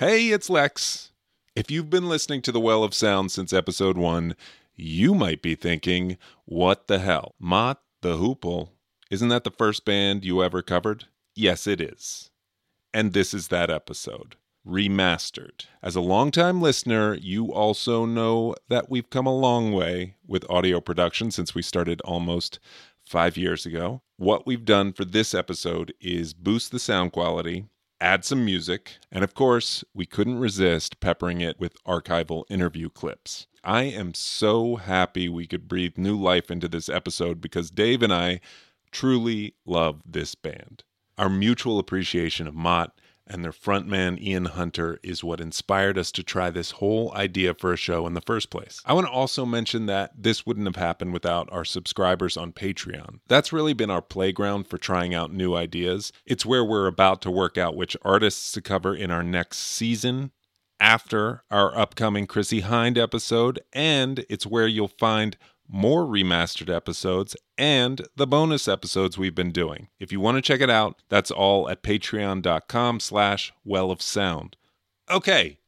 Hey, it's Lex. If you've been listening to The Well of Sound since episode 1, you might be thinking, what the hell? Mott the Hoople, isn't that the first band you ever covered? Yes, it is. And this is that episode, remastered. As a longtime listener, you also know that we've come a long way with audio production since we started almost 5 years ago. What we've done for this episode is boost the sound quality, add some music, and of course, we couldn't resist peppering it with archival interview clips. I am so happy we could breathe new life into this episode because Dave and I truly love this band. Our mutual appreciation of Mott and their frontman Ian Hunter is what inspired us to try this whole idea for a show in the first place. I want to also mention that this wouldn't have happened without our subscribers on Patreon. That's really been our playground for trying out new ideas. It's where we're about to work out which artists to cover in our next season after our upcoming Chrissy Hynde episode, and it's where you'll find more remastered episodes and the bonus episodes we've been doing. If you want to check it out, that's all at patreon.com/wellofsound. Okay,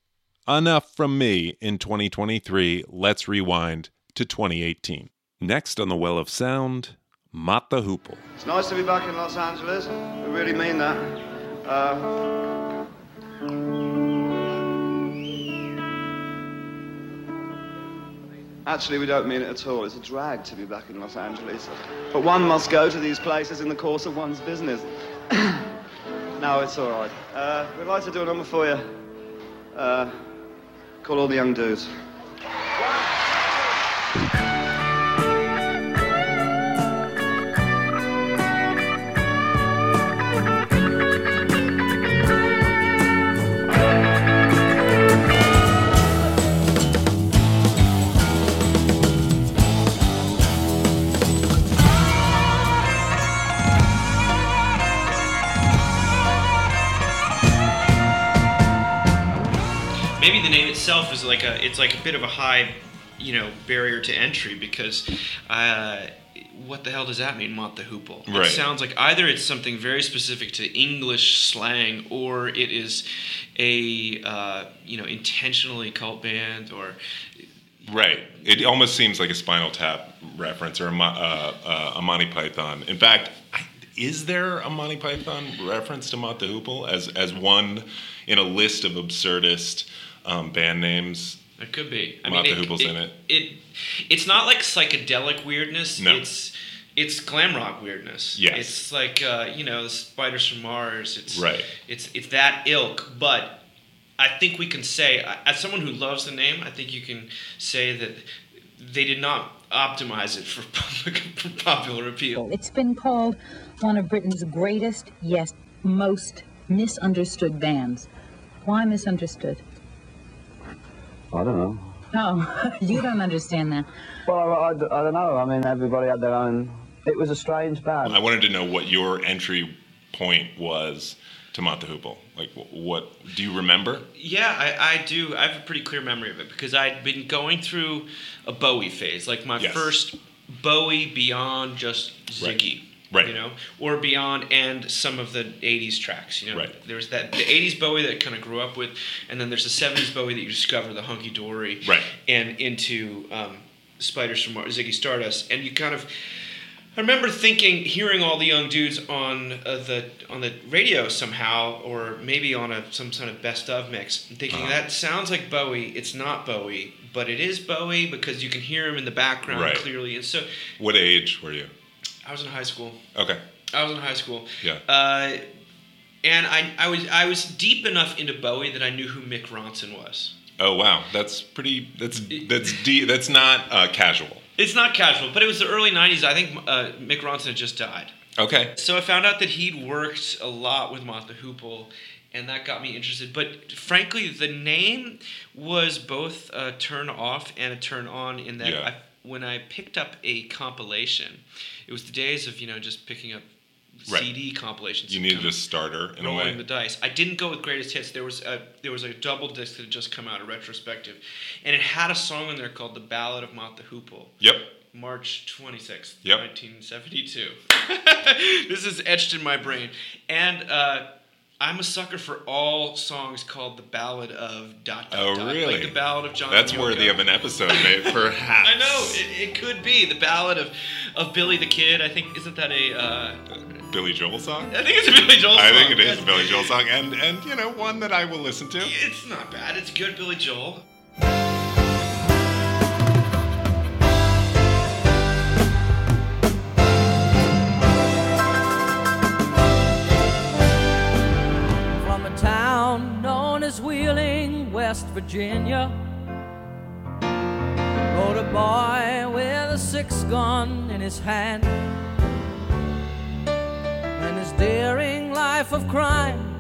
enough from me in 2023. Let's rewind to 2018. Next on The Well of Sound, Mott the Hoople. It's nice to be back in Los Angeles. I really mean that. Actually, we don't mean it at all. It's a drag to be back in Los Angeles. But one must go to these places in the course of one's business. No, it's all right. We'd like to do a number for you. Call all the young dudes. Maybe the name itself is like a bit of a high, barrier to entry because what the hell does that mean, Mott the Hoople? Right. It sounds like either it's something very specific to English slang or it is a intentionally cult band or. Right. It almost seems like a Spinal Tap reference or a Monty Python. In fact, is there a Monty Python reference to Mott the Hoople as one in a list of absurdist? Band names. It could be. Mott the Hoople's in it. It's not like psychedelic weirdness. No. It's glam rock weirdness. Yes. It's like the Spiders from Mars. It's right. It's that ilk. But I think we can say, as someone who loves the name, I think you can say that they did not optimize it for popular appeal. It's been called one of Britain's greatest, yes, most misunderstood bands. Why misunderstood? I don't know. Oh, you don't understand that. Well, I don't know. I mean, everybody had their own. It was a strange band. I wanted to know what your entry point was to Mott the Hoople. Like, what do you remember? Yeah, I do. I have a pretty clear memory of it because I'd been going through a Bowie phase, like my first Bowie beyond just Ziggy. Right. Right. Or beyond, and some of the 80s tracks, Right. There's that, the 80s Bowie that I kind of grew up with, and then there's the 70s Bowie that you discover, the Hunky Dory, right, and into Spiders from Mars, Ziggy Stardust, and you kind of, I remember hearing all the young dudes on the radio somehow, or maybe on some sort of best of mix, and thinking that sounds like Bowie. It's not Bowie, but it is Bowie because you can hear him in the background clearly. And so, what age were you? I was in high school. Okay. Yeah. And I was deep enough into Bowie that I knew who Mick Ronson was. Oh wow, that's not casual. It's not casual, but it was the early '90s. I think Mick Ronson had just died. Okay. So I found out that he'd worked a lot with Mott the Hoople, and that got me interested. But frankly, the name was both a turn off and a turn on in that. Yeah. When I picked up a compilation, it was the days of, just picking up CD compilations. You needed a starter in a way. Rolling the dice. I didn't go with Greatest Hits. There was a double disc that had just come out, a retrospective, and it had a song on there called The Ballad of Mott the Hoople. Yep. March 26th, 1972. This is etched in my brain. And I'm a sucker for all songs called the Ballad of ... Oh, really? Like the Ballad of John. That's worthy of an episode, mate, perhaps. I know. It could be. The Ballad of Billy the Kid. I think, isn't that a... Billy Joel song? I think it's a Billy Joel song. I think it is a Billy Joel song. And, you know, one that I will listen to. It's not bad. It's good Billy Joel. West Virginia, rode a boy with a six-gun in his hand, and his daring life of crime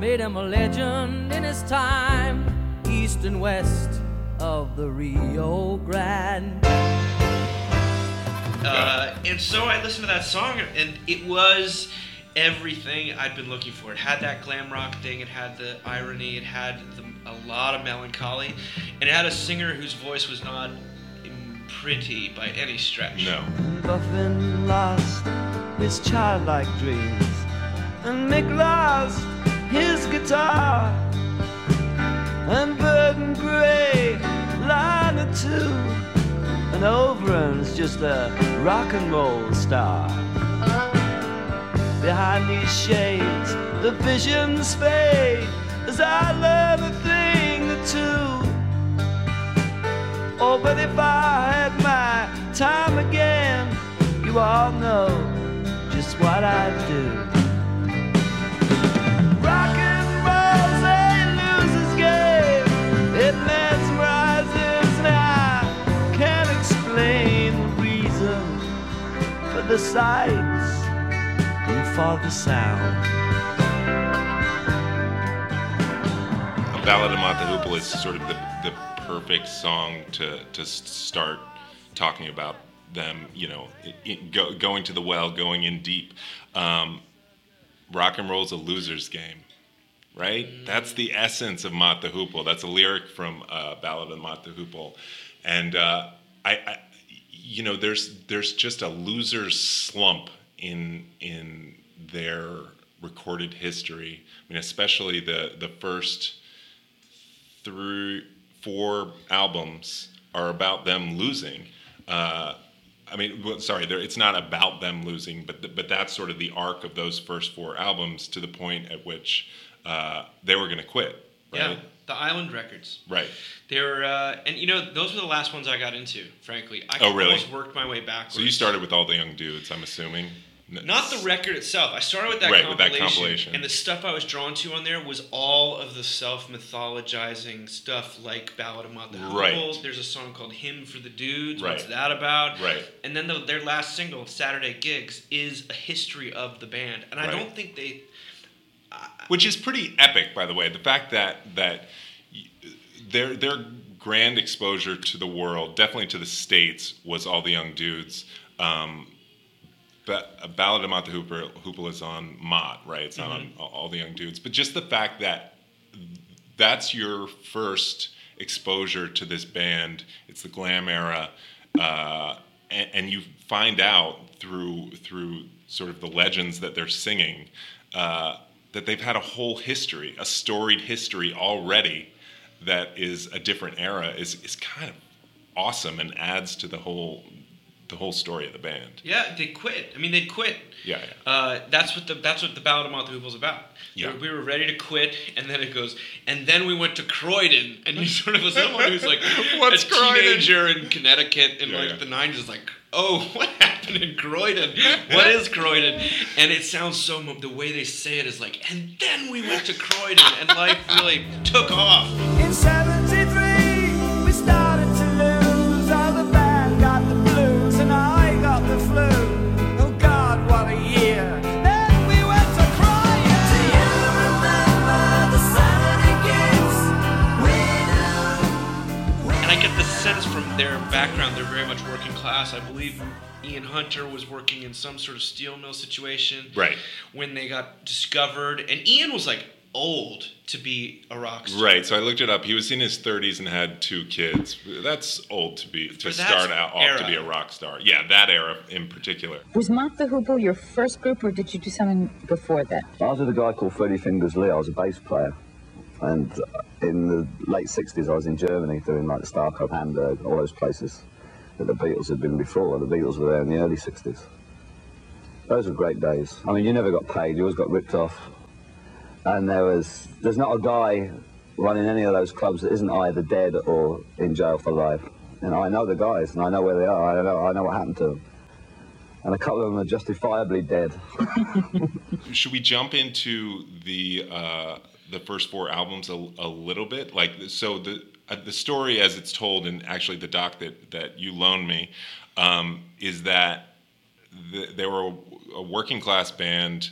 made him a legend in his time, east and west of the Rio Grande. And so I listened to that song, and it was everything I'd been looking for. It had that glam rock thing, it had the irony, it had a lot of melancholy, and it had a singer whose voice was not pretty by any stretch. No. Buffin lost his childlike dreams, and Mick lost his guitar, and Burton Gray lied it too, and Overend's just a rock and roll star. Behind these shades, the visions fade as I learn a thing or two. Oh, but if I had my time again, you all know just what I'd do. Rock and roll's a loser's game. It mesmerizes, and I can't explain the reason for the sights and for the sound. Ballad of Mott the Hoople is sort of the perfect song to start talking about them, you know, going to the well, going in deep. Rock and roll's a loser's game, right? That's the essence of Mott the Hoople. That's a lyric from Ballad of Mott the Hoople. And I you know, there's just a loser's slump in their recorded history. I mean, especially the first 3-4 albums are about them losing. It's not about them losing, but that's sort of the arc of those first 4 albums to the point at which they were going to quit. Right? Yeah, the Island Records. Right. They were, and you know, those were the last ones I got into. Frankly, I almost worked my way backwards. So you started with all the young dudes, I'm assuming. Not the record itself. I started with that compilation, and the stuff I was drawn to on there was all of the self-mythologizing stuff, like Ballad of Mott the Hoople. Right. There's a song called Hymn for the Dudes. Right. What's that about? Right. And then their last single, Saturday Gigs, is a history of the band. And I don't think they... Which is pretty epic, by the way. The fact that their grand exposure to the world, definitely to the States, was all the young dudes. But a Ballad of Mott the Hoople is on Mott, right? It's not on all the young dudes. But just the fact that that's your first exposure to this band. It's the glam era. And you find out through sort of the legends that they're singing that they've had a whole history, a storied history already that is a different era is kind of awesome and adds to the whole story of the band. Yeah, they quit. I mean, they'd quit. Yeah. That's what the Ballad of Mott the Hoople's about. Yeah. We were ready to quit, and then it goes, and then we went to Croydon, and you sort of was someone who's like a teenager in Connecticut in the 90s, like, oh, what happened in Croydon? What is Croydon? And it sounds so, the way they say it is like, and then we went to Croydon, and life really took off. In 73, we started to lose, all the band got the blues, and I got the flu. Sense from their background, they're very much working class. I believe Ian Hunter was working in some sort of steel mill situation when they got discovered, and Ian was like old to be a rock star. Right, so I looked it up. He was in his 30s and had 2 kids. That's old to start out to be a rock star. Yeah, that era in particular. Was Mott the Hoople your first group, or did you do something before that? I was with a guy called Freddy Fingers Lee. I was a bass player. And in the late 60s, I was in Germany doing like the Star Club, Hamburg, all those places that the Beatles had been before. The Beatles were there in the early 60s. Those were great days. I mean, you never got paid. You always got ripped off. And there's not a guy running any of those clubs that isn't either dead or in jail for life. And I know the guys, and I know where they are. I know what happened to them. And a couple of them are justifiably dead. Should we jump into the first 4 albums a little bit? Like, so the story as it's told, and actually the doc that you loaned me, is that they were a working class band,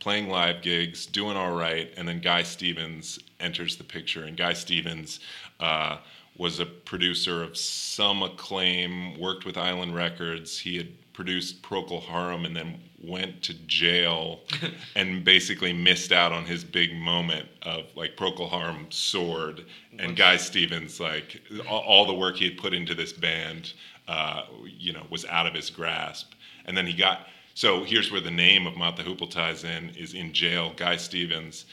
playing live gigs, doing all right, and then Guy Stevens enters the picture. And Guy Stevens was a producer of some acclaim, worked with Island Records. He had produced Procol Harum and then went to jail and basically missed out on his big moment of, like, Procol Harum soared. And Guy Stevens, like, all the work he had put into this band, was out of his grasp. And then he got... So here's where the name of Mott the Hoople ties in, is in jail. Guy Stevens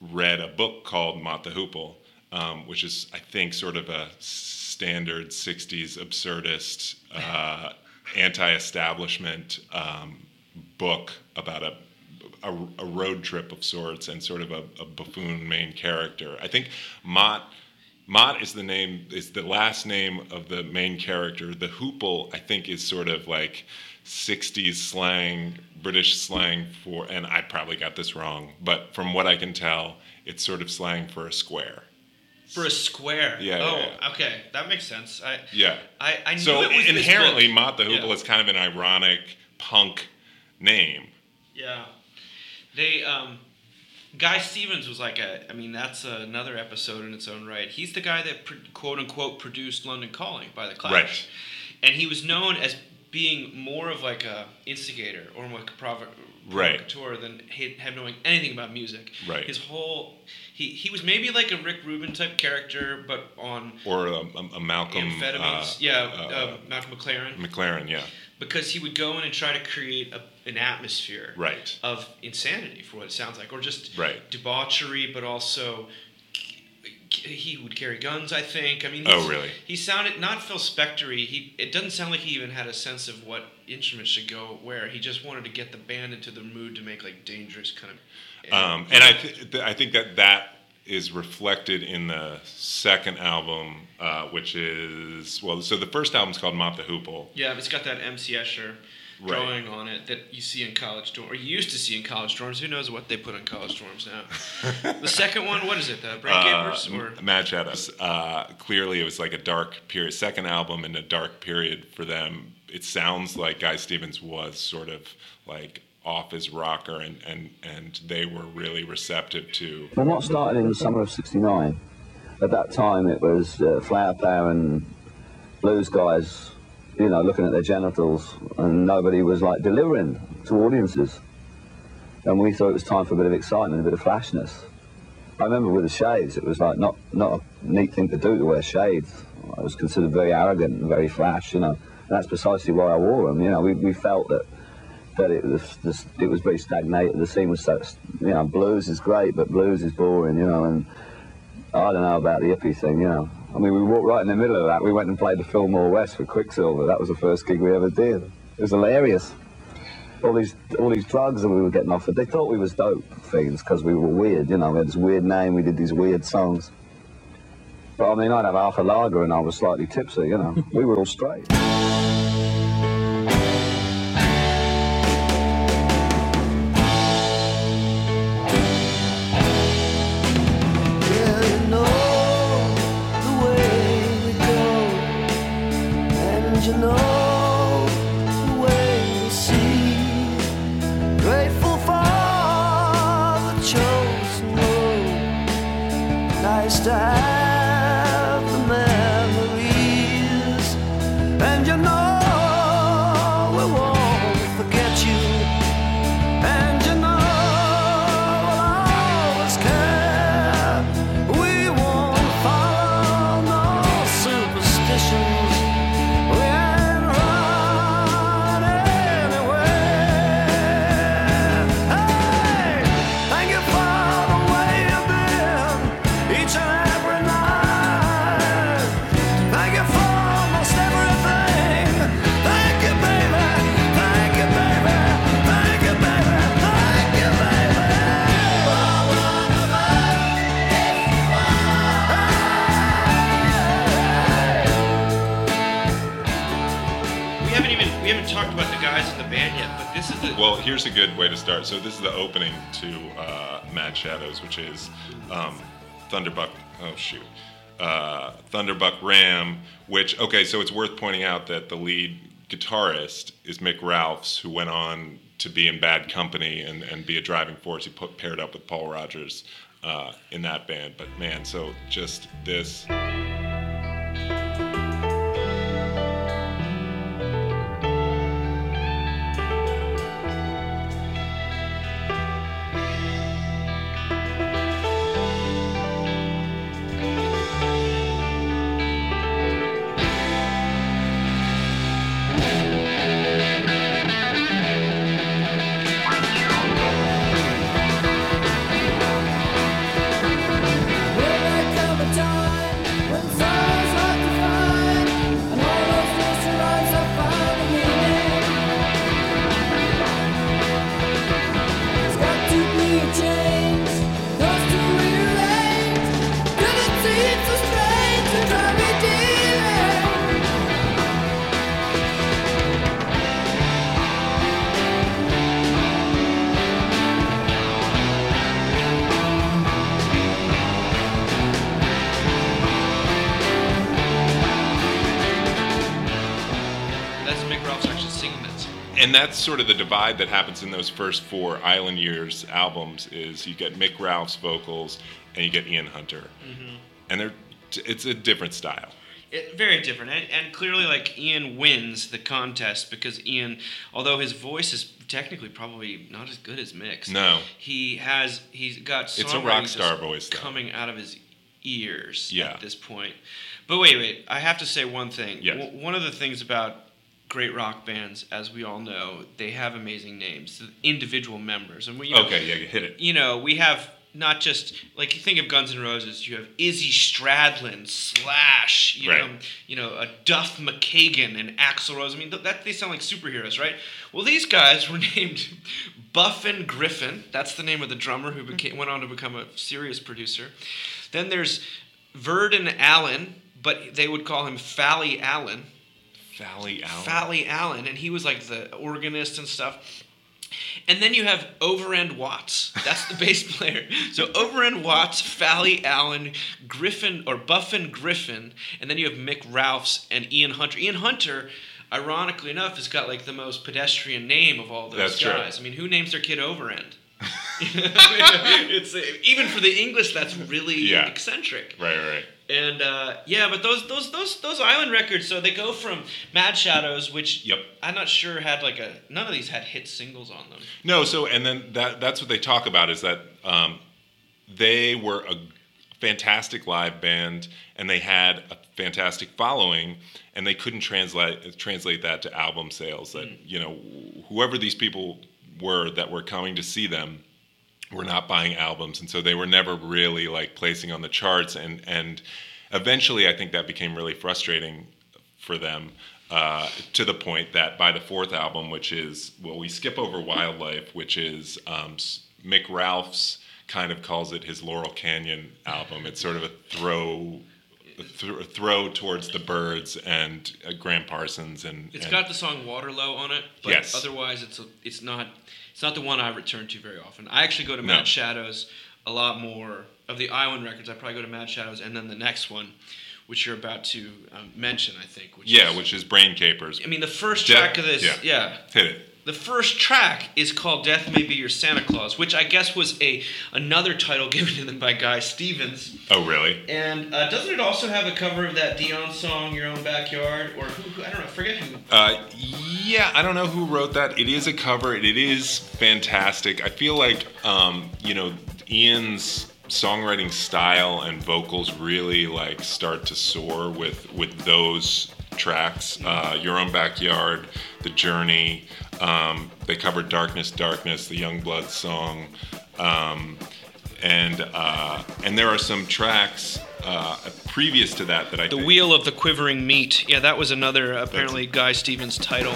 read a book called Mott the Hoople, which is, I think, sort of a standard 60s absurdist, anti-establishment book about a road trip of sorts and sort of a buffoon main character. I think Mott is the name, is the last name of the main character. The Hoople, I think, is sort of like... 60s slang, British slang for, and I probably got this wrong, but from what I can tell, it's sort of slang for a square. For a square? Yeah. Oh, yeah. Okay. That makes sense. I knew so it was inherently, Mott the Hoople is kind of an ironic punk name. Yeah. They, Guy Stevens was like a, I mean, that's another episode in its own right. He's the guy that, quote unquote, produced London Calling by The Clash. Right. And he was known as being more of like a instigator or more provocateur than him knowing anything about music. Right. His whole he was maybe like a Rick Rubin type character, but on or a Malcolm amphetamines. Malcolm McLaren. McLaren, yeah. Because he would go in and try to create an atmosphere of insanity for what it sounds like, or just debauchery, but also. He would carry guns, I think. I mean, really? He sounded not Phil Spector-y. It doesn't sound like he even had a sense of what instrument should go where. He just wanted to get the band into the mood to make like dangerous kind of. And I think that is reflected in the second album, which is So the first album's called Mott the Hoople. Yeah, but it's got that M.C. Escher drawing on it that you see in college dorms, or you used to see in college dorms. Who knows what they put in college dorms now? The second one, what is it? The Brand Gamers or Mad Shadows? Clearly, it was like a dark period. Second album in a dark period for them. It sounds like Guy Stevens was sort of like off his rocker, and they were really receptive to. Well, not starting in the summer of '69. At that time, it was Flower Power and blues guys. You know, looking at their genitals, and nobody was like delivering to audiences. And we thought it was time for a bit of excitement, a bit of flashiness. I remember with the shades, it was like not a neat thing to do to wear shades. I was considered very arrogant and very flash, you know. And that's precisely why I wore them. You know, we felt that it was very stagnated. The scene was so, you know, blues is great, but blues is boring, you know. And I don't know about the hippie thing, you know. I mean, we walked right in the middle of that. We went and played the Fillmore West for Quicksilver. That was the first gig we ever did. It was hilarious. All these drugs that we were getting offered. They thought we was dope fiends because we were weird, you know. We had this weird name. We did these weird songs. But, I mean, I'd have half a lager and I was slightly tipsy, you know. We were all straight. Well, here's a good way to start. So this is the opening to Mad Shadows, which is Thunderbuck. Oh shoot, Thunderbuck Ram. Which okay, so it's worth pointing out that the lead guitarist is Mick Ralphs, who went on to be in Bad Company and be a driving force. He paired up with Paul Rodgers in that band. But man, so just this. And that's sort of the divide that happens in those first four Island Years albums is you get Mick Ralph's vocals and you get Ian Hunter. Mm-hmm. And it's a different style. Very different. And clearly, like, Ian wins the contest because Ian, although his voice is technically probably not as good as Mick's. No. He's got songwriting. It's a rock star voice, though. Coming out of his ears at this point. But wait, I have to say one thing. Yes. One of the things about great rock bands, as we all know, they have amazing names, individual members. And we, hit it. You know, we have not just, like, you think of Guns N' Roses, you have Izzy Stradlin, Slash, you know, Duff McKagan and Axl Rose. I mean, they sound like superheroes, right? Well, these guys were named Buffin Griffin. That's the name of the drummer who went on to become a serious producer. Then there's Verdon Allen, but they would call him Fally Allen. Fally Allen, and he was like the organist and stuff. And then you have Overend Watts. That's the bass player. So Overend Watts, Fally Allen, Griffin or Buffin Griffin, and then you have Mick Ralphs and Ian Hunter. Ian Hunter, ironically enough, has got like the most pedestrian name of all those guys. True. I mean, who names their kid Overend? It's even for the English, that's really eccentric. Right. And but those Island records, so they go from Mad Shadows, which I'm not sure had none of these had hit singles on them. No, so and then that's what they talk about is that they were a fantastic live band and they had a fantastic following, and they couldn't translate that to album sales. That you know, whoever these people were that were coming to see them were not buying albums, and so they were never really placing on the charts, and eventually I think that became really frustrating for them to the point that by the fourth album, which is, well, we skip over Wildlife, which is Mick Ralphs kind of calls it his Laurel Canyon album. It's sort of a throw towards the Byrds and Graham Parsons, and it's got the song Waterlow on it, but otherwise it's not the one I return to very often. I actually go to Mad Shadows a lot more. Of the Island records, I probably go to Mad Shadows and then the next one, which you're about to mention, I think. Which is Brain Capers. I mean, the first track of this... Yeah. Hit it. The first track is called Death May Be Your Santa Claus, which I guess was another title given to them by Guy Stevens. Oh, really? And doesn't it also have a cover of that Dion song, Your Own Backyard? Or who I don't know, forget who. I don't know who wrote that. It is a cover. It is fantastic. I feel like, Ian's songwriting style and vocals really, start to soar with those tracks. Your Own Backyard, The Journey... they covered Darkness, the Youngblood song, and there are some tracks previous to that I think... The Wheel of the Quivering Meat. Yeah, that was another, apparently, Guy Stevens title.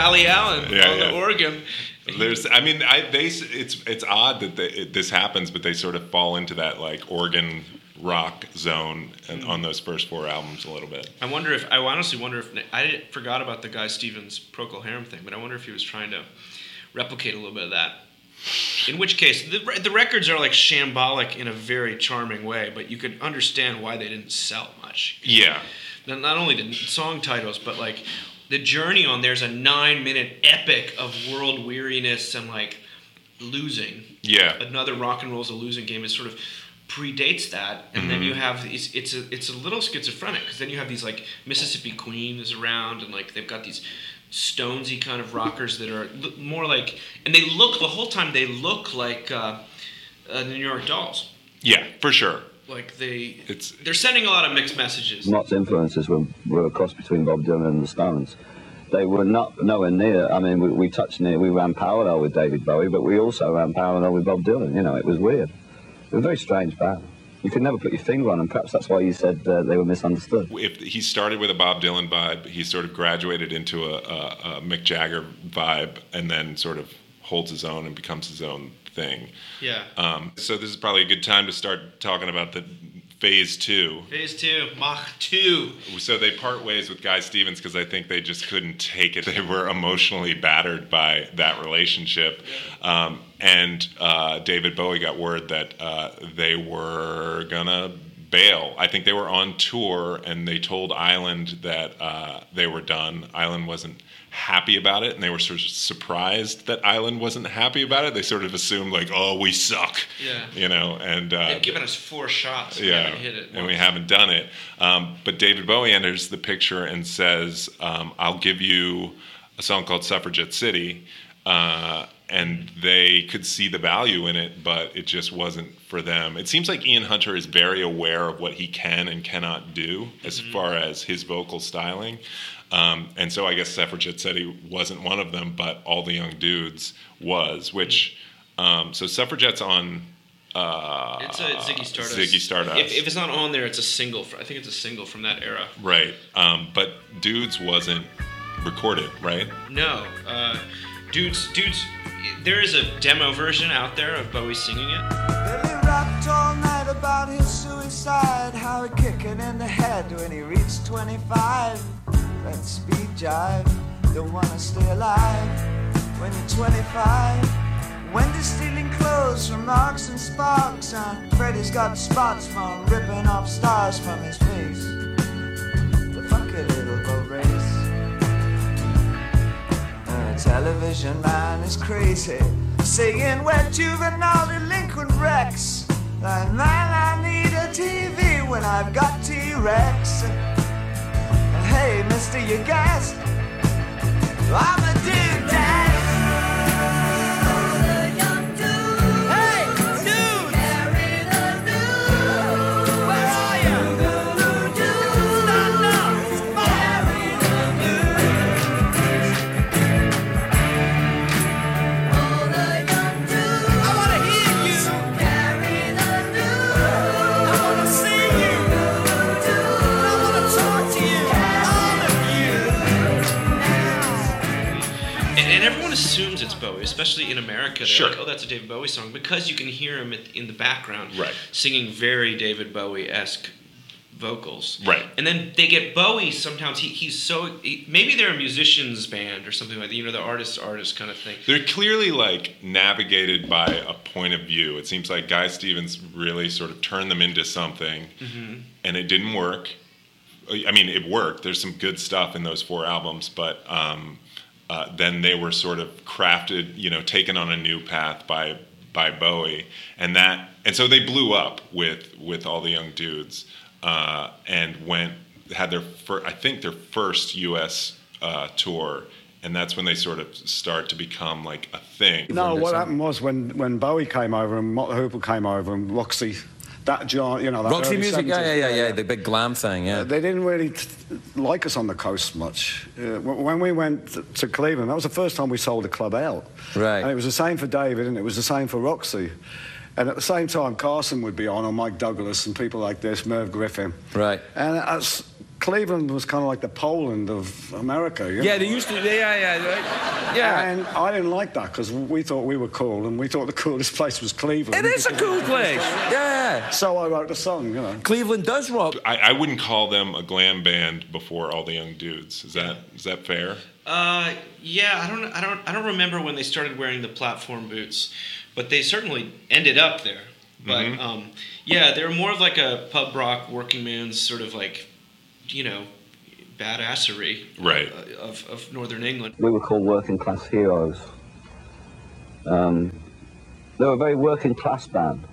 Sally Allen on the organ. There's, I mean, it's odd that this happens, but they sort of fall into that like organ rock zone and on those first four albums a little bit. I honestly wonder if I forgot about the Guy Stevens Procol Harum thing, but I wonder if he was trying to replicate a little bit of that. In which case, the records are like shambolic in a very charming way, but you could understand why they didn't sell much. Yeah. Not only the song titles, but like the journey on there's a 9-minute epic of world weariness and like losing. Yeah. Another rock and roll's a losing game. It sort of predates that, and then you have it's a little schizophrenic because then you have these like Mississippi Queen is around, and like they've got these Stonesy kind of rockers that are more like, and they look the whole time they look like the New York Dolls. Yeah, for sure. Like they're sending a lot of mixed messages. Mott's influences were a cross between Bob Dylan and the Stones. They were not nowhere near. I mean, we touched near. We ran parallel with David Bowie, but we also ran parallel with Bob Dylan. You know, it was weird. It was a very strange band. You could never put your finger on them. Perhaps that's why you said they were misunderstood. If he started with a Bob Dylan vibe, he sort of graduated into a Mick Jagger vibe, and then sort of holds his own and becomes his own thing. Yeah. So this is probably a good time to start talking about the phase two. Phase two, Mach 2. So they part ways with Guy Stevens because I think they just couldn't take it. They were emotionally battered by that relationship. Yeah. And David Bowie got word that they were gonna bail. I think they were on tour, and they told Island that they were done. Island wasn't happy about it, and they were sort of surprised that Island wasn't happy about it. They sort of assumed like, oh, we suck, you know, and they've given us 4 shots, and we haven't hit it, and we haven't done it. But David Bowie enters the picture and says, "I'll give you a song called Suffragette City." And they could see the value in it, but it just wasn't for them. It seems like Ian Hunter is very aware of what he can and cannot do as far as his vocal styling. And so I guess Suffragette said he wasn't one of them, but All the Young Dudes was, which... so Suffragette's on... it's Ziggy Stardust. Ziggy Stardust. If it's not on there, it's a single. I think it's a single from that era. Right. But Dudes wasn't recorded, right? No. Dudes... There is a demo version out there of Bowie singing it. Billy rapped all night about his suicide, how he kicked it in the head when he reached 25. That speed jive, don't wanna stay alive when you're 25. When they're stealing clothes from Marks and Sparks, and Freddy's got spots from ripping off stars from his face. The funky little boat race. Television man is crazy, singing wet juvenile delinquent wrecks. Like, man, I need a TV when I've got T-Rex. And hey, mister, you guessed, I'm a dude, dad. Assumes it's Bowie, especially in America. They're like, oh, that's a David Bowie song, because you can hear him in the background singing very David Bowie-esque vocals. Right. And then they get Bowie sometimes. He's so maybe they're a musician's band or something like that, you know, the artist kind of thing. They're clearly like navigated by a point of view. It seems like Guy Stevens really sort of turned them into something, and it didn't work. I mean, it worked. There's some good stuff in those 4 albums, but... then they were sort of crafted, you know, taken on a new path by Bowie, and so they blew up with All the Young Dudes, and had their first U.S. tour, and that's when they sort of start to become like a thing. No, what happened was when Bowie came over and Mott the Hoople came over and Roxy. That genre, you know, that Roxy Music, the big glam thing, yeah. They didn't really like us on the coast much. When we went to Cleveland, that was the first time we sold a club out. Right. And it was the same for David, and it was the same for Roxy. And at the same time, Carson would be on, or Mike Douglas, and people like this, Merv Griffin. Right. And Cleveland was kind of like the Poland of America. You know? Yeah, they used to. Yeah. And I didn't like that because we thought we were cool, and we thought the coolest place was Cleveland. It is a cool place. Yeah. So I wrote a song, you know. Cleveland does rock. I wouldn't call them a glam band before All the Young Dudes. Is that fair? Yeah. I don't remember when they started wearing the platform boots, but they certainly ended up there. But mm-hmm. Yeah, they were more of like a pub rock, working man's sort of like. You know, badassery right. of Northern England. We were called working class heroes. They were a very working class band,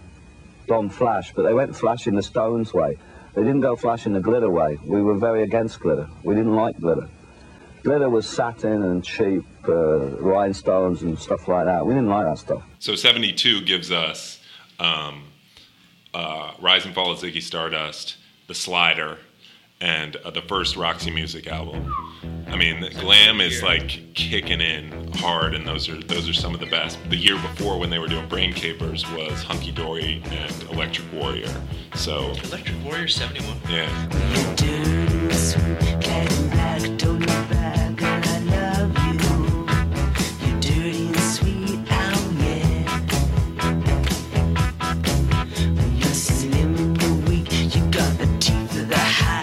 Don Flash, but they went flash in the Stones way. They didn't go flash in the glitter way. We were very against glitter. We didn't like glitter. Glitter was satin and cheap rhinestones and stuff like that. We didn't like that stuff. So 72 gives us Rise and Fall of Ziggy Stardust, The Slider, and the first Roxy Music album. I mean, glam is like kicking in hard, and those are some of the best. The year before, when they were doing Brain Capers, was Hunky Dory and Electric Warrior. So Electric Warrior 71. Yeah. You do this, getting back, don't look back, girl, I love you. You're dirty and sweet, I'm yeah. When you're slim and you're weak, you got the teeth of the high.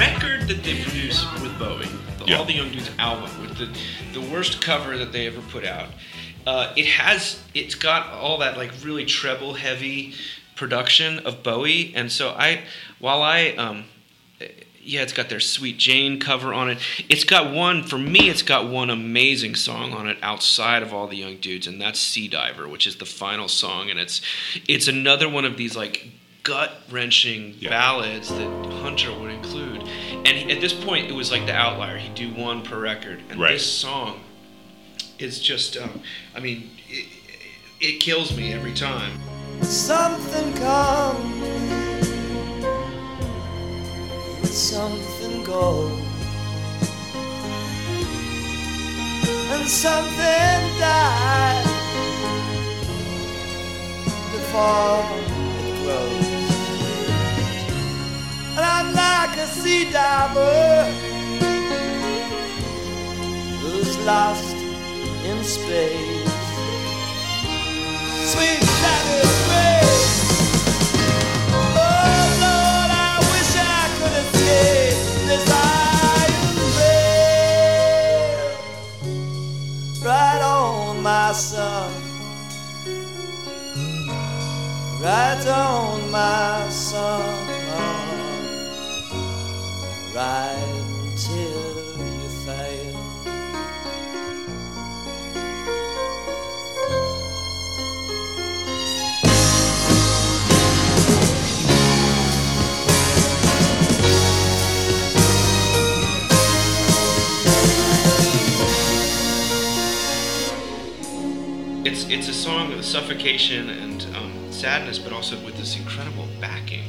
That they produced with Bowie, All the Young Dudes album, with the worst cover that they ever put out. It's got all that like really treble heavy production of Bowie, and so it's got their Sweet Jane cover on it. It's got one for me. It's got one amazing song on it outside of All the Young Dudes, and that's Sea Diver, which is the final song, and it's another one of these like gut-wrenching ballads that Hunter would include. And at this point, it was like the outlier. He'd do one per record. And this song is just, it kills me every time. Something comes with something goes, and something dies before it grows. And I'm like a sea diver who's lost in space. Sweet Saturday. It's a song with a suffocation and sadness, but also with this incredible backing.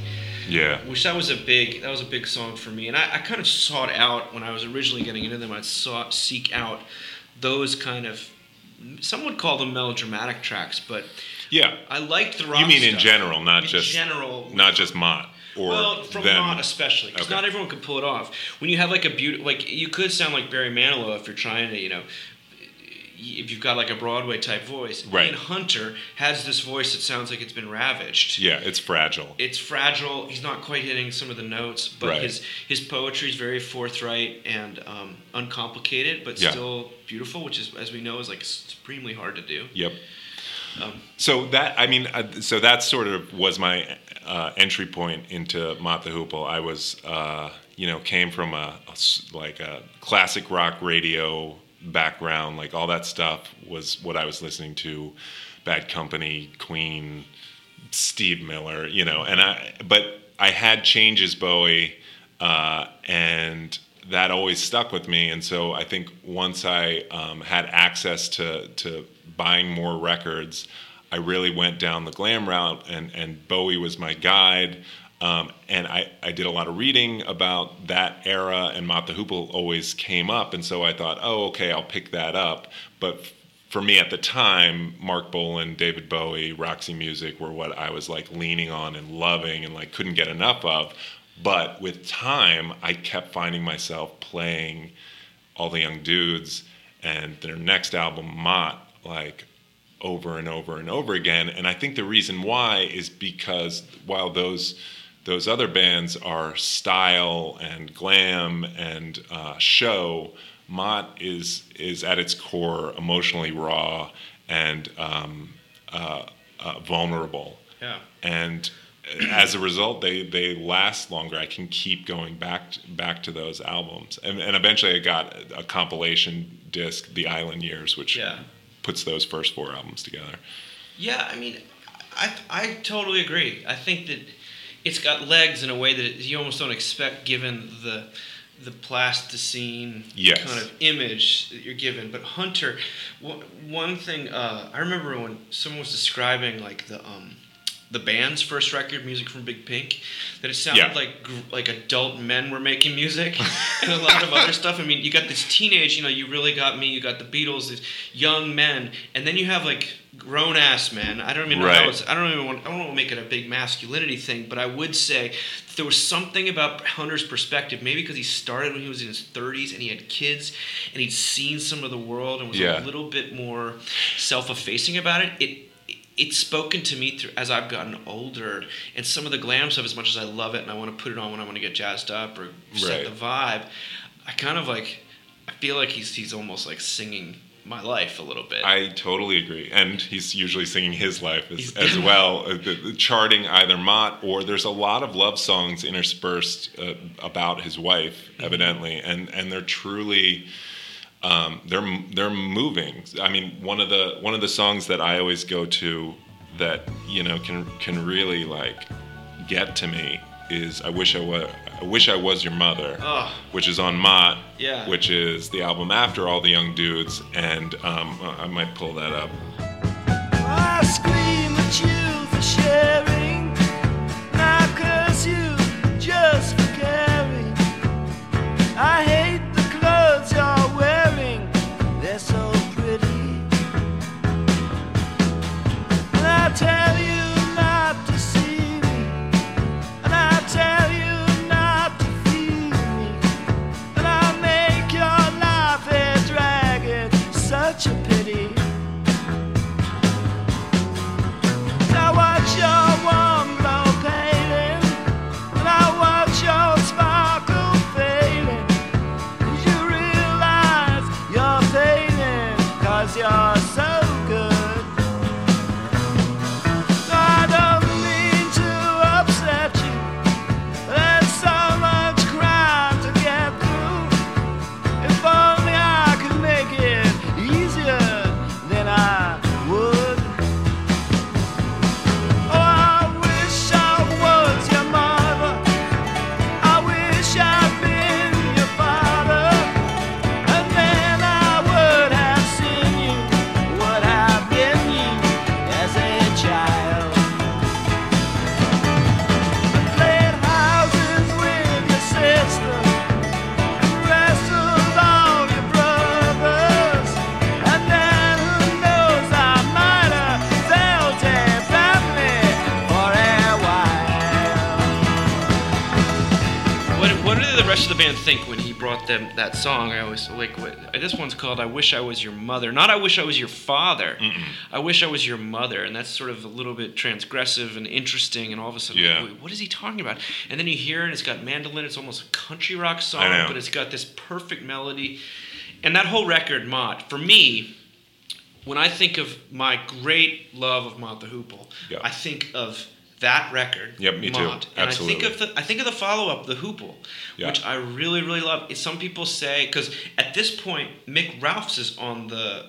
Yeah. Which that was a big song for me, and I kind of sought out when I was originally getting into them. I seek out those kind of, some would call them melodramatic tracks, but yeah, I liked the rock. You mean stuff. In general, not just Mott. Well, from Mott especially, because not everyone can pull it off. When you have like a beautiful, like you could sound like Barry Manilow if you're trying to, you know. If you've got like a Broadway type voice, Ian Hunter has this voice that sounds like it's been ravaged. Yeah, it's fragile. He's not quite hitting some of the notes, but his poetry is very forthright and uncomplicated, but still beautiful, which is, as we know, is like supremely hard to do. Yep. So that sort of was my entry point into Mott the Hoople. I was, came from a classic rock radio background, like all that stuff was what I was listening to. Bad Company, Queen, Steve Miller, but I had Changes Bowie, and that always stuck with me. And so I think once I had access to buying more records, I really went down the glam route, and Bowie was my guide. And I did a lot of reading about that era, and Mott the Hoople always came up. And so I thought, oh, okay, I'll pick that up. But for me at the time, Mark Bolan, David Bowie, Roxy Music were what I was like leaning on and loving and like couldn't get enough of. But with time, I kept finding myself playing all the young dudes and their next album, Mott, like over and over and over again. And I think the reason why is because while those other bands are style and glam and show, Mott is at its core emotionally raw and vulnerable. Yeah. And as a result, they last longer. I can keep going back to those albums, and eventually I got a compilation disc, The Island Years, which puts those first four albums together. Yeah, I mean, I totally agree. I think that it's got legs in a way that you almost don't expect, given the plasticine kind of image that you're given. But Hunter, one thing I remember when someone was describing like the Band's first record, Music from Big Pink, that it sounded like adult men were making music and a lot of other stuff. I mean, you got this teenage, You Really Got Me, you got the Beatles, these young men, and then you have like grown ass men. I don't even know how it's. I don't want to make it a big masculinity thing, but I would say there was something about Hunter's perspective, maybe because he started when he was in his 30s and he had kids and he'd seen some of the world and was a little bit more self-effacing about it. It's spoken to me through as I've gotten older, and some of the glam stuff, as much as I love it and I want to put it on when I want to get jazzed up or set the vibe, I kind of like, I feel like he's almost like singing my life a little bit. I totally agree. And he's usually singing his life as well, charting either Mott or there's a lot of love songs interspersed about his wife, evidently, and they're truly... they're moving. I mean, one of the songs that I always go to that can really like get to me is I wish I was your mother, which is on Mott, which is the album after All the Young Dudes, and I might pull that up. I scream at you for sharing, and I curse you just for caring. I hate. Tell you not to see me, and I tell you not to feed me, and I make your life a drag, it's such a pity. I watch your warm glow painting, and I watch your sparkle fading, and you realize you're fading, cause you're so good. Think when he brought them that song, I always like this one's called I Wish I Was Your Mother, not I Wish I Was Your Father. I Wish I Was Your Mother, and that's sort of a little bit transgressive and interesting, and all of a sudden like, what is he talking about? And then you hear it, it's got mandolin, it's almost a country rock song, but it's got this perfect melody. And that whole record, Mott, for me, when I think of my great love of Mott the Hoople, I think of that record, me Mott. Too. Absolutely. And I think of the follow-up, The Hoople, which I really, really love. Some people say, because at this point, Mick Ralphs is on the,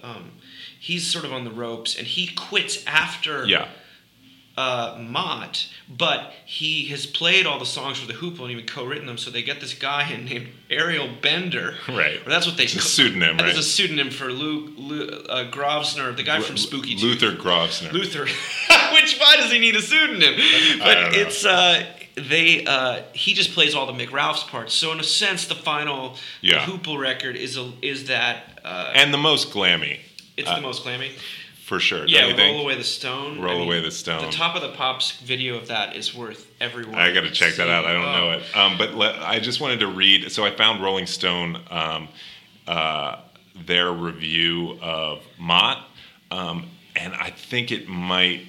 he's sort of on the ropes, and he quits after Mott, but he has played all the songs for The Hoople and even co-written them, so they get this guy named Ariel Bender. Right. Or that's what they... It's a pseudonym, right? It's a pseudonym for Grobsner, the guy from Spooky Tooth. Luther Grobsner. Which, why does he need a pseudonym? But it's... he just plays all the Mick Ralphs parts. So in a sense, the final Hoople record is that and the most glammy. It's the most glammy. For sure. Yeah, Roll Away the Stone. Away the Stone. The Top of the Pops video of that is worth everyone. I got to check that out. I don't know it. I just wanted to read. So I found Rolling Stone, their review of Mott, and I think it might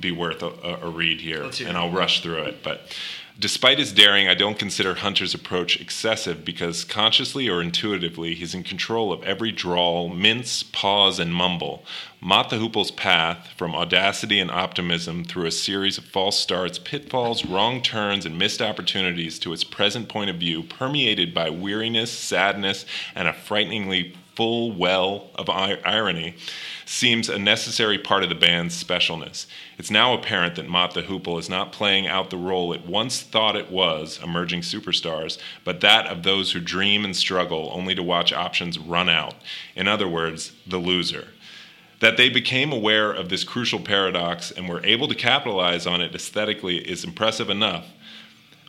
be worth a read here. And I'll rush through it, but... Despite his daring, I don't consider Hunter's approach excessive because, consciously or intuitively, he's in control of every drawl, mince, pause, and mumble. Mott the Hoople's path, from audacity and optimism through a series of false starts, pitfalls, wrong turns, and missed opportunities to its present point of view, permeated by weariness, sadness, and a frighteningly full well of irony, seems a necessary part of the band's specialness. It's now apparent that Mott the Hoople is not playing out the role it once thought it was, emerging superstars, but that of those who dream and struggle only to watch options run out. In other words, the loser. That they became aware of this crucial paradox and were able to capitalize on it aesthetically is impressive enough.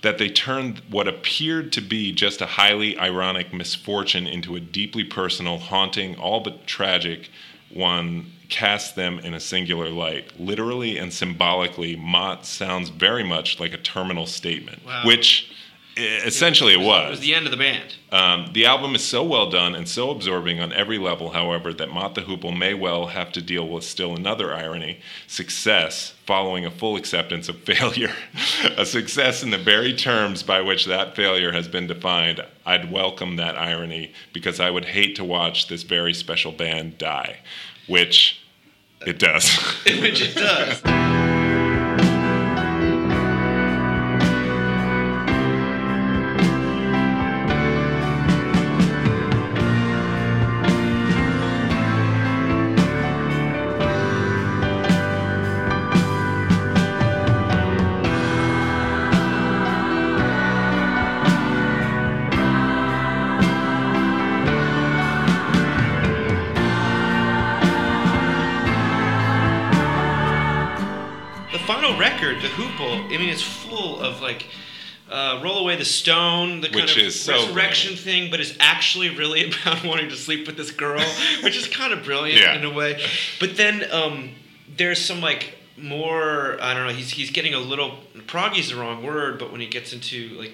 That they turned what appeared to be just a highly ironic misfortune into a deeply personal, haunting, all but tragic one, cast them in a singular light. Literally and symbolically, Mott sounds very much like a terminal statement, which essentially it was. It was the end of the band. The album is so well done and so absorbing on every level, however, that Mott the Hoople may well have to deal with still another irony, success following a full acceptance of failure. A success in the very terms by which that failure has been defined. I'd welcome that irony because I would hate to watch this very special band die, which it does. Which it does. It's full of Roll Away the Stone, the kind of resurrection thing, but it's actually really about wanting to sleep with this girl, which is kind of brilliant in a way. But then there's some more, I don't know, he's getting a little, proggy is the wrong word, but when he gets into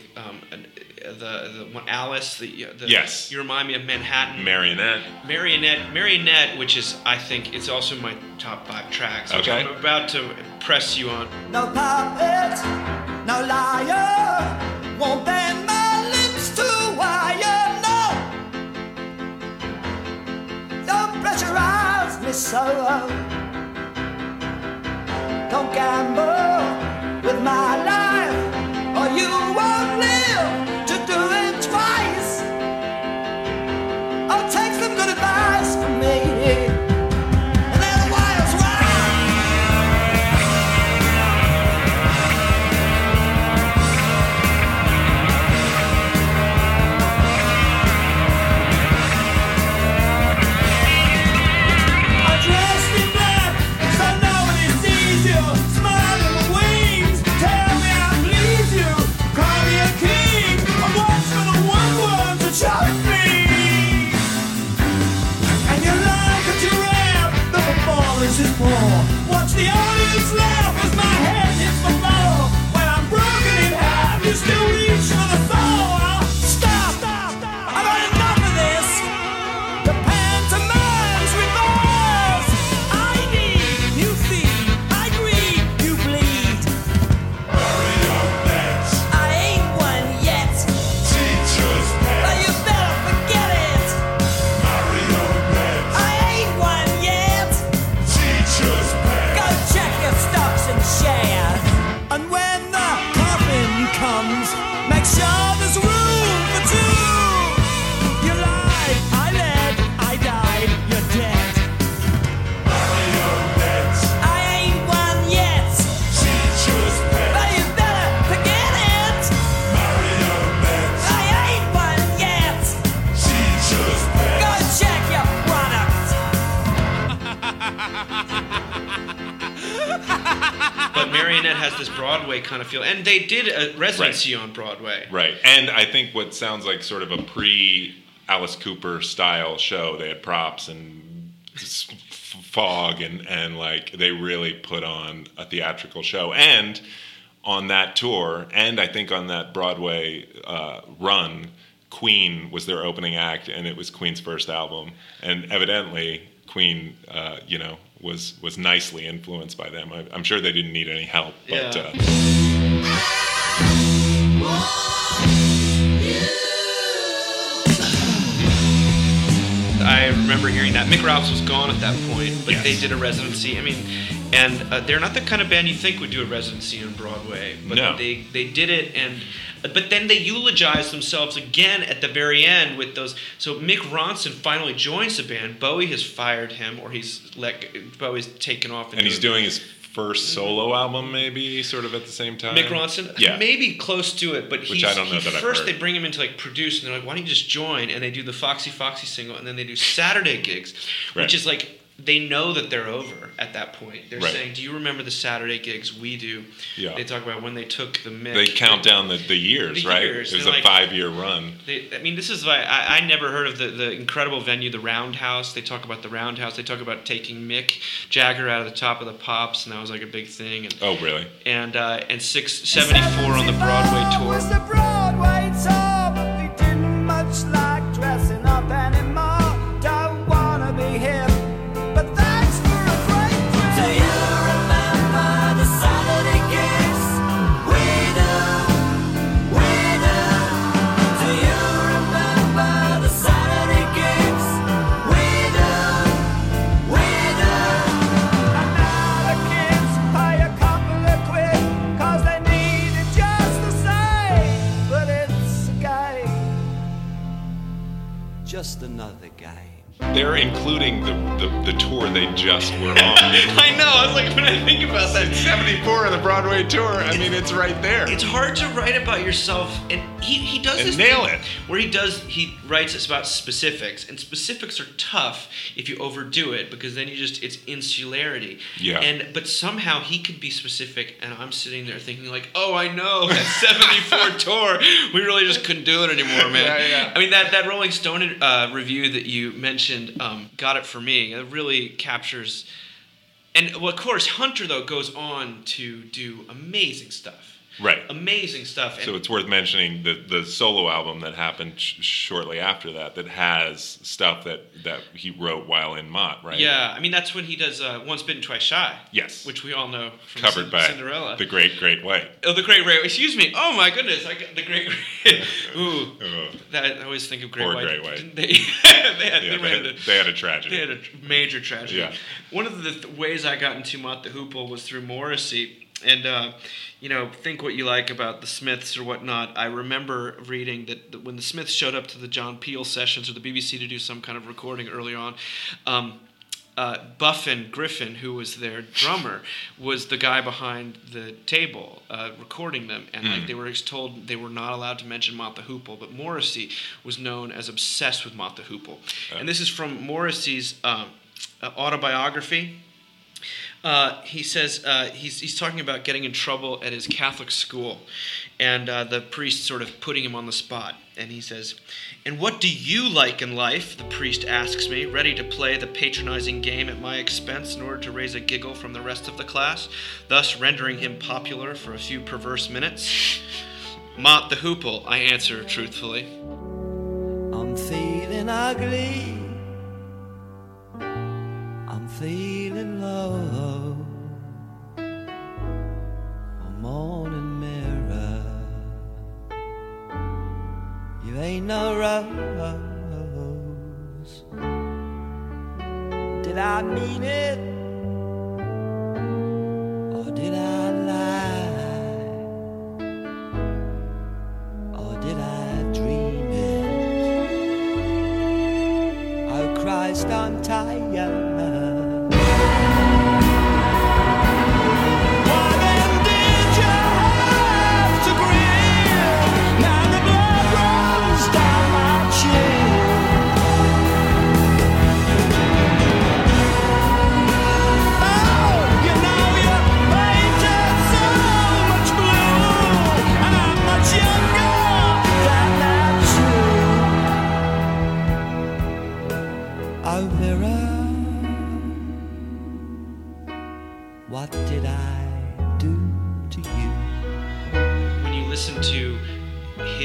the one Alice, yes, You Remind Me of Manhattan, Marionette, which is, I think, it's also my top 5 tracks, which I'm about to press you on. No puppet, no liar, won't bend my lips to wire, no, don't pressurize me so. Don't gamble with my life, or you won't live to do it twice. I'll take some good advice from me. Watch the audience laugh as my head hits the floor. When I'm broken in half, you still reach for the soul. Stop. I've had enough of this. The pantomime's reverse. I need, you see, I greed, you bleed. Hurry up, Max. I ain't one yet. Teacher's pet. Oh, you better forget it. Hurry up, Max. I ain't one yet. Go check your stocks and shares. has this Broadway kind of feel. And they did a residency on Broadway. Right. And I think what sounds like sort of a pre-Alice Cooper style show, they had props and fog and like they really put on a theatrical show. And on that tour, and I think on that Broadway run, Queen was their opening act, and it was Queen's first album. And evidently, Queen, you know, was nicely influenced by them. I'm sure they didn't need any help. But, yeah. I remember hearing that. Mick Ralphs was gone at that point, but yes. They did a residency. I mean, and they're not the kind of band you think would do a residency on Broadway. But no. They did it, and but then they eulogized themselves again at the very end with those. So Mick Ronson finally joins the band. Bowie has fired him, or Bowie's taken off. And he's doing his first solo album, maybe, sort of at the same time. Mick Ronson? Yeah. Maybe close to it, but first they bring him in to like produce, and they're like, why don't you just join? And they do the Foxy Foxy single, and then they do Saturday gigs, which is like, they know that they're over at that point. They're saying, do you remember the Saturday gigs? We do. Yeah. They talk about when they took the Mick. They count down the years, right? It was a 5-year run. This is why I never heard of the incredible venue, the Roundhouse. They talk about the Roundhouse. They talk about taking Mick Jagger out of the Top of the Pops, and that was like a big thing. And, oh, really? And 674 on the Broadway tour. Was the Broadway tour, but we didn't much like dressing up anymore. Just another guy. They're including the tour they just were on. I know. I was like, when I think about that, 74 on the Broadway tour. I mean, it's right there. It's hard to write about yourself, and he does and this nail thing it. Where he writes about specifics, and specifics are tough if you overdo it because then it's insularity. Yeah. But somehow he could be specific, and I'm sitting there thinking like, oh, I know that '74 tour, we really just couldn't do it anymore, man. Yeah. I mean that Rolling Stone review that you mentioned. Got it for me. It really captures, and well, of course, Hunter though goes on to do amazing stuff. Right, amazing stuff. So it's worth mentioning the solo album that happened shortly after that has stuff that he wrote while in Mott, right? Yeah, I mean that's when he does "Once Bitten, Twice Shy." Yes, which we all know from covered by Cinderella, the Great White. Oh, the Great White. Excuse me. Oh my goodness, the Great. Ooh, I always think of Great White. Poor Great White. They had a tragedy. They had a major tragedy. Yeah. One of the ways I got into Mott the Hoople was through Morrissey. And, you know, think what you like about the Smiths or whatnot. I remember reading that when the Smiths showed up to the John Peel sessions or the BBC to do some kind of recording early on, Buffin Griffin, who was their drummer, was the guy behind the table recording them. And like they were told they were not allowed to mention Mott the Hoople, but Morrissey was known as obsessed with Mott the Hoople. And this is from Morrissey's autobiography. He says he's talking about getting in trouble at his Catholic school, and the priest sort of putting him on the spot. And he says, "And what do you like in life?" the priest asks me, ready to play the patronizing game at my expense in order to raise a giggle from the rest of the class, thus rendering him popular for a few perverse minutes. "Mott the Hoople," I answer truthfully. "I'm feeling ugly. I'm feeling low, oh morning mirror, you ain't no rose, did I mean it, or did I lie, or did I dream it, oh Christ I'm tired."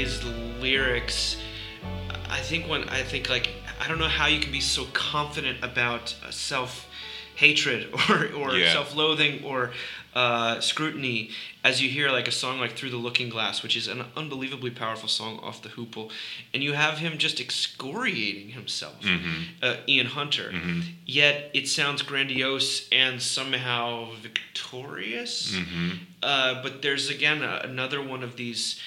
his lyrics, I think I don't know how you can be so confident about self-hatred or self-loathing or scrutiny as you hear like a song like Through the Looking Glass, which is an unbelievably powerful song off the Hoople, and you have him just excoriating himself, Ian Hunter, yet it sounds grandiose and somehow victorious, but there's again another one of these,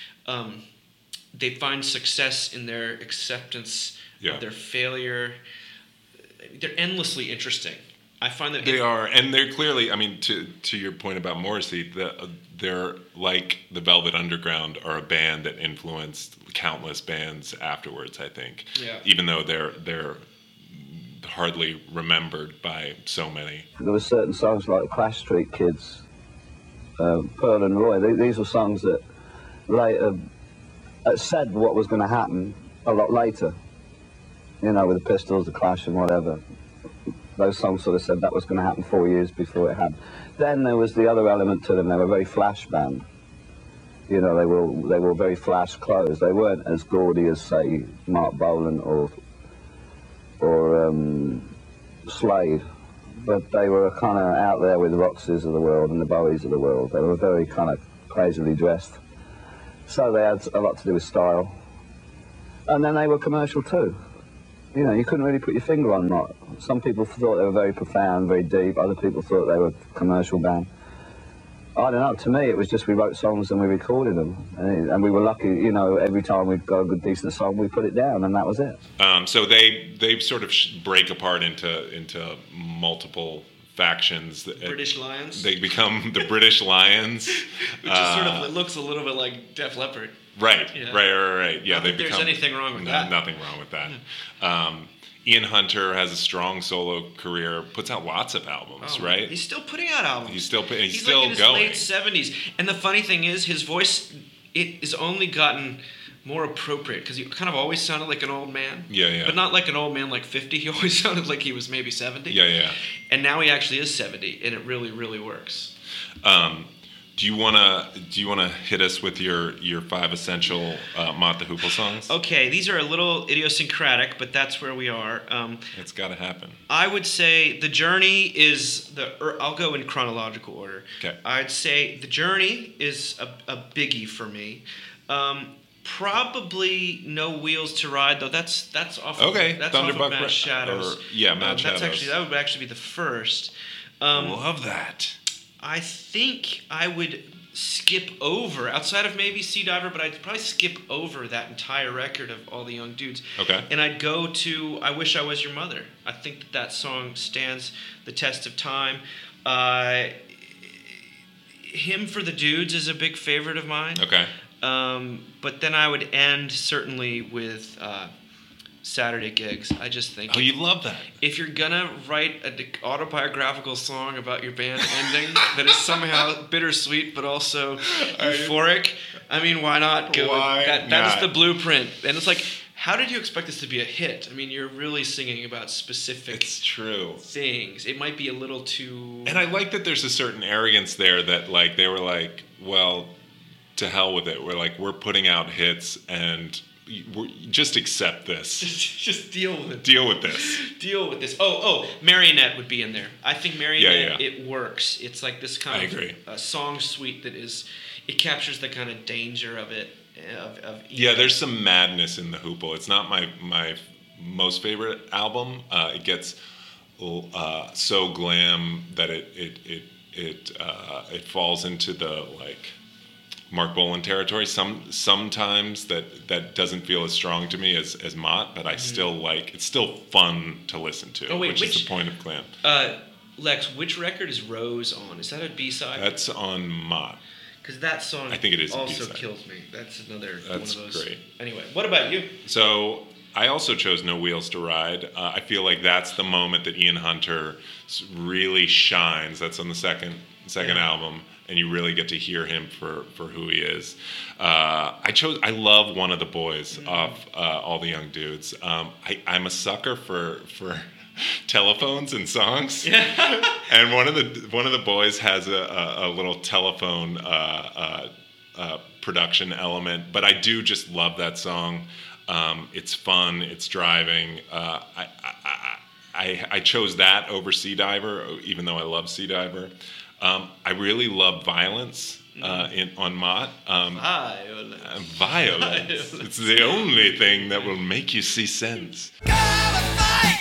they find success in their acceptance of their failure. They're endlessly interesting. I find that they are, and they're clearly. I mean, to your point about Morrissey, they're like the Velvet Underground are a band that influenced countless bands afterwards. I think, even though they're hardly remembered by so many. There were certain songs like Clash Street Kids, Pearl and Roy. These were songs that later said what was going to happen a lot later. You know, with the Pistols, the Clash, and whatever. Those songs sort of said that was going to happen 4 years before it happened. Then there was the other element to them. They were a very flash band. You know, they were very flash clothes. They weren't as gaudy as, say, Mark Bolan or Slade, but they were kind of out there with the Roxys of the world and the Bowies of the world. They were very kind of crazily dressed. So they had a lot to do with style. And then they were commercial too. You know, you couldn't really put your finger on Mott. Some people thought they were very profound, very deep. Other people thought they were a commercial band. I don't know. To me, it was just we wrote songs and we recorded them. And we were lucky, you know, every time we got a good, decent song, we put it down, and that was it. So they sort of break apart into multiple factions. British Lions. They become the British Lions. Which is sort of, it looks a little bit like Def Leppard. Right, yeah. Right. Yeah, I don't think there's anything wrong with that. Nothing wrong with that. Yeah. Ian Hunter has a strong solo career. Puts out lots of albums, right? He's still putting out albums. He's still like in his late 70s. And the funny thing is, his voice is only gotten more appropriate because he kind of always sounded like an old man. Yeah. But not like an old man like 50. He always sounded like he was maybe 70. Yeah. And now he actually is 70, and it really, really works. Do you wanna hit us with your five essential Mott the Hoople songs? Okay, these are a little idiosyncratic, but that's where we are. It's got to happen. I would say The Journey is I'll go in chronological order. Okay. I'd say The Journey is a biggie for me. Probably No Wheels to Ride, though. That's off. Okay. That's off of Mad Shadows. Mad Shadows. That would actually be the first. Love that. I think I would skip over, outside of maybe Sea Diver, but I'd probably skip over that entire record of all the young dudes. Okay. And I'd go to I Wish I Was Your Mother. I think that song stands the test of time. Hymn for the Dudes is a big favorite of mine. Okay. But then I would end certainly with Saturday Gigs. I just think. Oh, you love that. If you're gonna write an autobiographical song about your band ending that is somehow bittersweet but also euphoric, I mean, why not go? That is the blueprint, and it's like, how did you expect this to be a hit? I mean, you're really singing about specific things. It might be a little too. And I like that there's a certain arrogance there that like they were like, well, to hell with it. We're like, we're putting out hits and. Just accept this. Just deal with it. Deal with this. Oh, Marionette would be in there. I think Marionette, it works. It's like this kind of song suite that is, it captures the kind of danger of it. There's some madness in the Hoople. It's not my most favorite album. It gets so glam that it falls into the like. Mark Bolan territory. Sometimes that doesn't feel as strong to me as Mott, but I still like. It's still fun to listen to, which is the point of glam. Lex, which record is Rose on? Is that a B-side? That's on Mott. Because that song, I think it is also B-side. Kills me. That's another one of those. Great. Anyway, what about you? So I also chose No Wheels to Ride. I feel like that's the moment that Ian Hunter really shines. That's on the second album. And you really get to hear him for who he is. I love One of the Boys off All the Young Dudes. I'm a sucker for telephones and songs. Yeah. And One of the Boys has a little telephone production element, but I do just love that song. It's fun, it's driving. I chose that over Sea Diver, even though I love Sea Diver. I really love Violence. On Mott. Violence. It's the only thing that will make you see sense. That's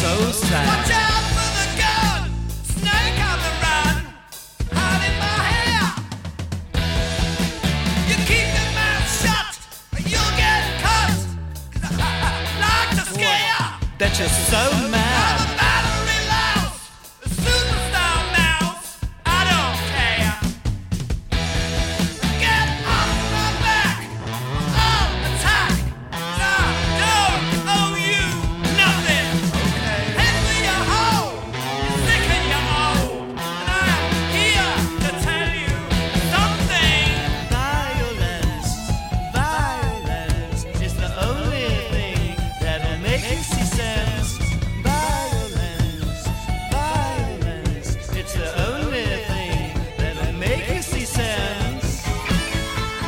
so sad. Watch out for the gun, snake on the run, hide in my hair. You keep your mouth shut, or you'll get cut. 'Cause I like to scare. That you're so mad.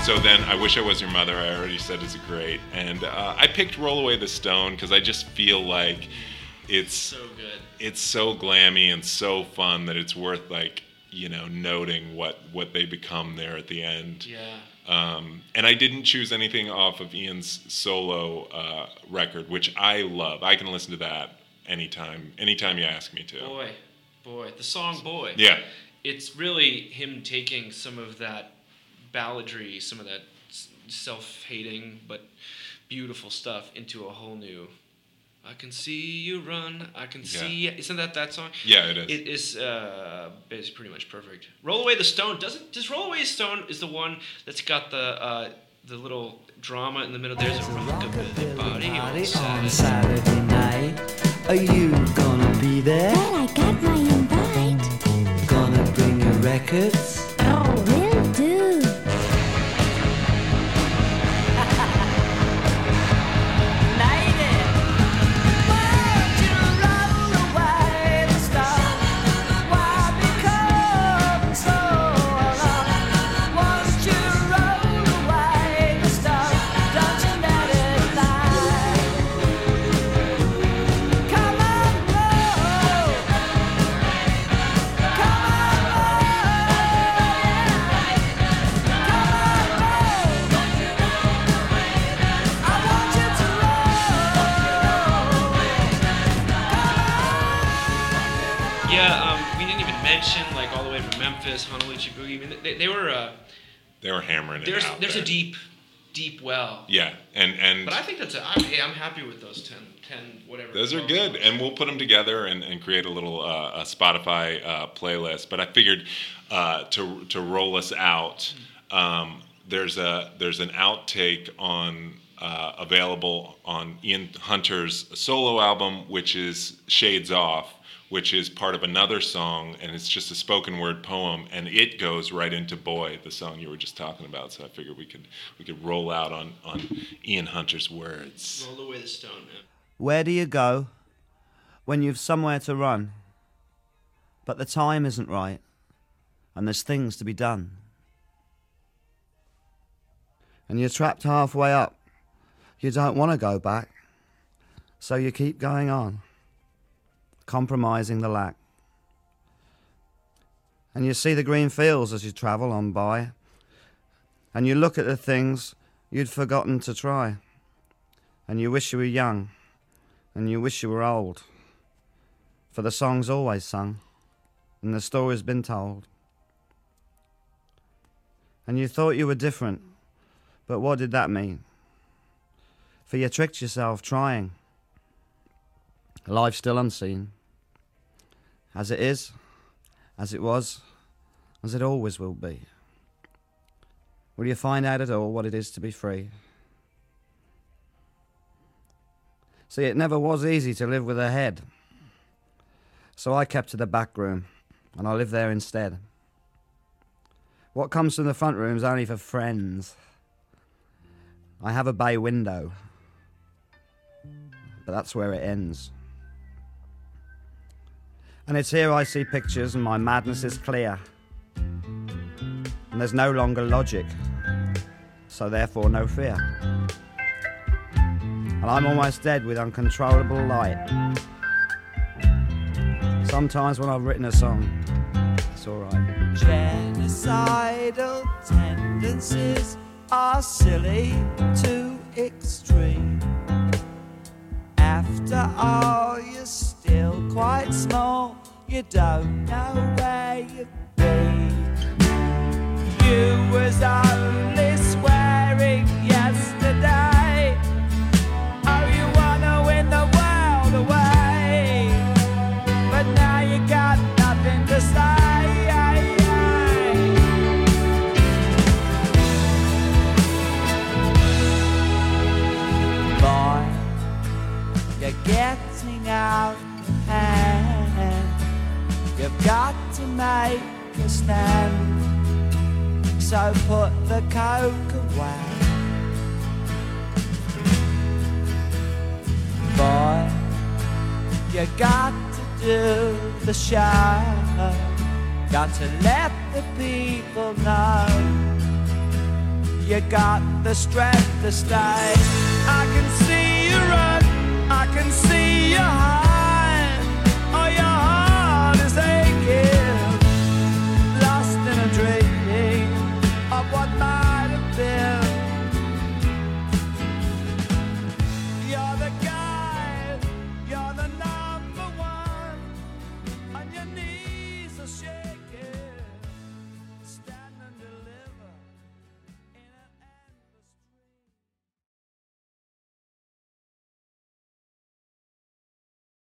So then, I Wish I Was Your Mother, I already said is great. And I picked Roll Away the Stone because I just feel like it's so good. It's so glammy and so fun that it's worth, like, you know, noting what they become there at the end. Yeah. And I didn't choose anything off of Ian's solo record, which I love. I can listen to that anytime you ask me to. Boy. The song Boy. Yeah. It's really him taking some of that balladry, some of that self-hating but beautiful stuff into a whole new. I can see you run. I can see. Isn't that song? Yeah, it is. It is. It's pretty much perfect. Roll Away the Stone doesn't. Does Roll Away the Stone is the one that's got the little drama in the middle. There's a rockabilly party on Saturday night. Are you gonna be there? Well, I got my invite. Gonna bring your records. They were hammering it out. There's a deep well. Yeah, and. But I think that's. I'm happy with those 10 whatever. Those are good, and we'll put them together and create a little a Spotify playlist. But I figured to roll us out. There's an outtake on available on Ian Hunter's solo album, which is Shades Off, which is part of another song, and it's just a spoken word poem, and it goes right into Boy, the song you were just talking about. So I figured we could roll out on Ian Hunter's words. Roll away the stone, man. Where do you go when you've somewhere to run, but the time isn't right, and there's things to be done? And you're trapped halfway up. You don't want to go back, so you keep going on, compromising the lack. And you see the green fields as you travel on by, and you look at the things you'd forgotten to try, and you wish you were young, and you wish you were old, for the song's always sung, and the story's been told. And you thought you were different, but what did that mean? For you tricked yourself trying. Life still unseen. As it is, as it was, as it always will be. Will you find out at all what it is to be free? See, it never was easy to live with a head. So I kept to the back room, and I lived there instead. What comes from the front room's only for friends. I have a bay window, but that's where it ends. And it's here I see pictures and my madness is clear. And there's no longer logic, so therefore no fear. And I'm almost dead with uncontrollable light. Sometimes when I've written a song, it's all right. Genocidal tendencies are silly to extreme. After all, you're still quite small. You don't know where you've been. You was only swearing yesterday. Getting out of hand. You've got to make a stand, so put the coke away. Boy, you got to do the show. Got to let the people know you got the strength to stay. I can see you run, I can see your heart.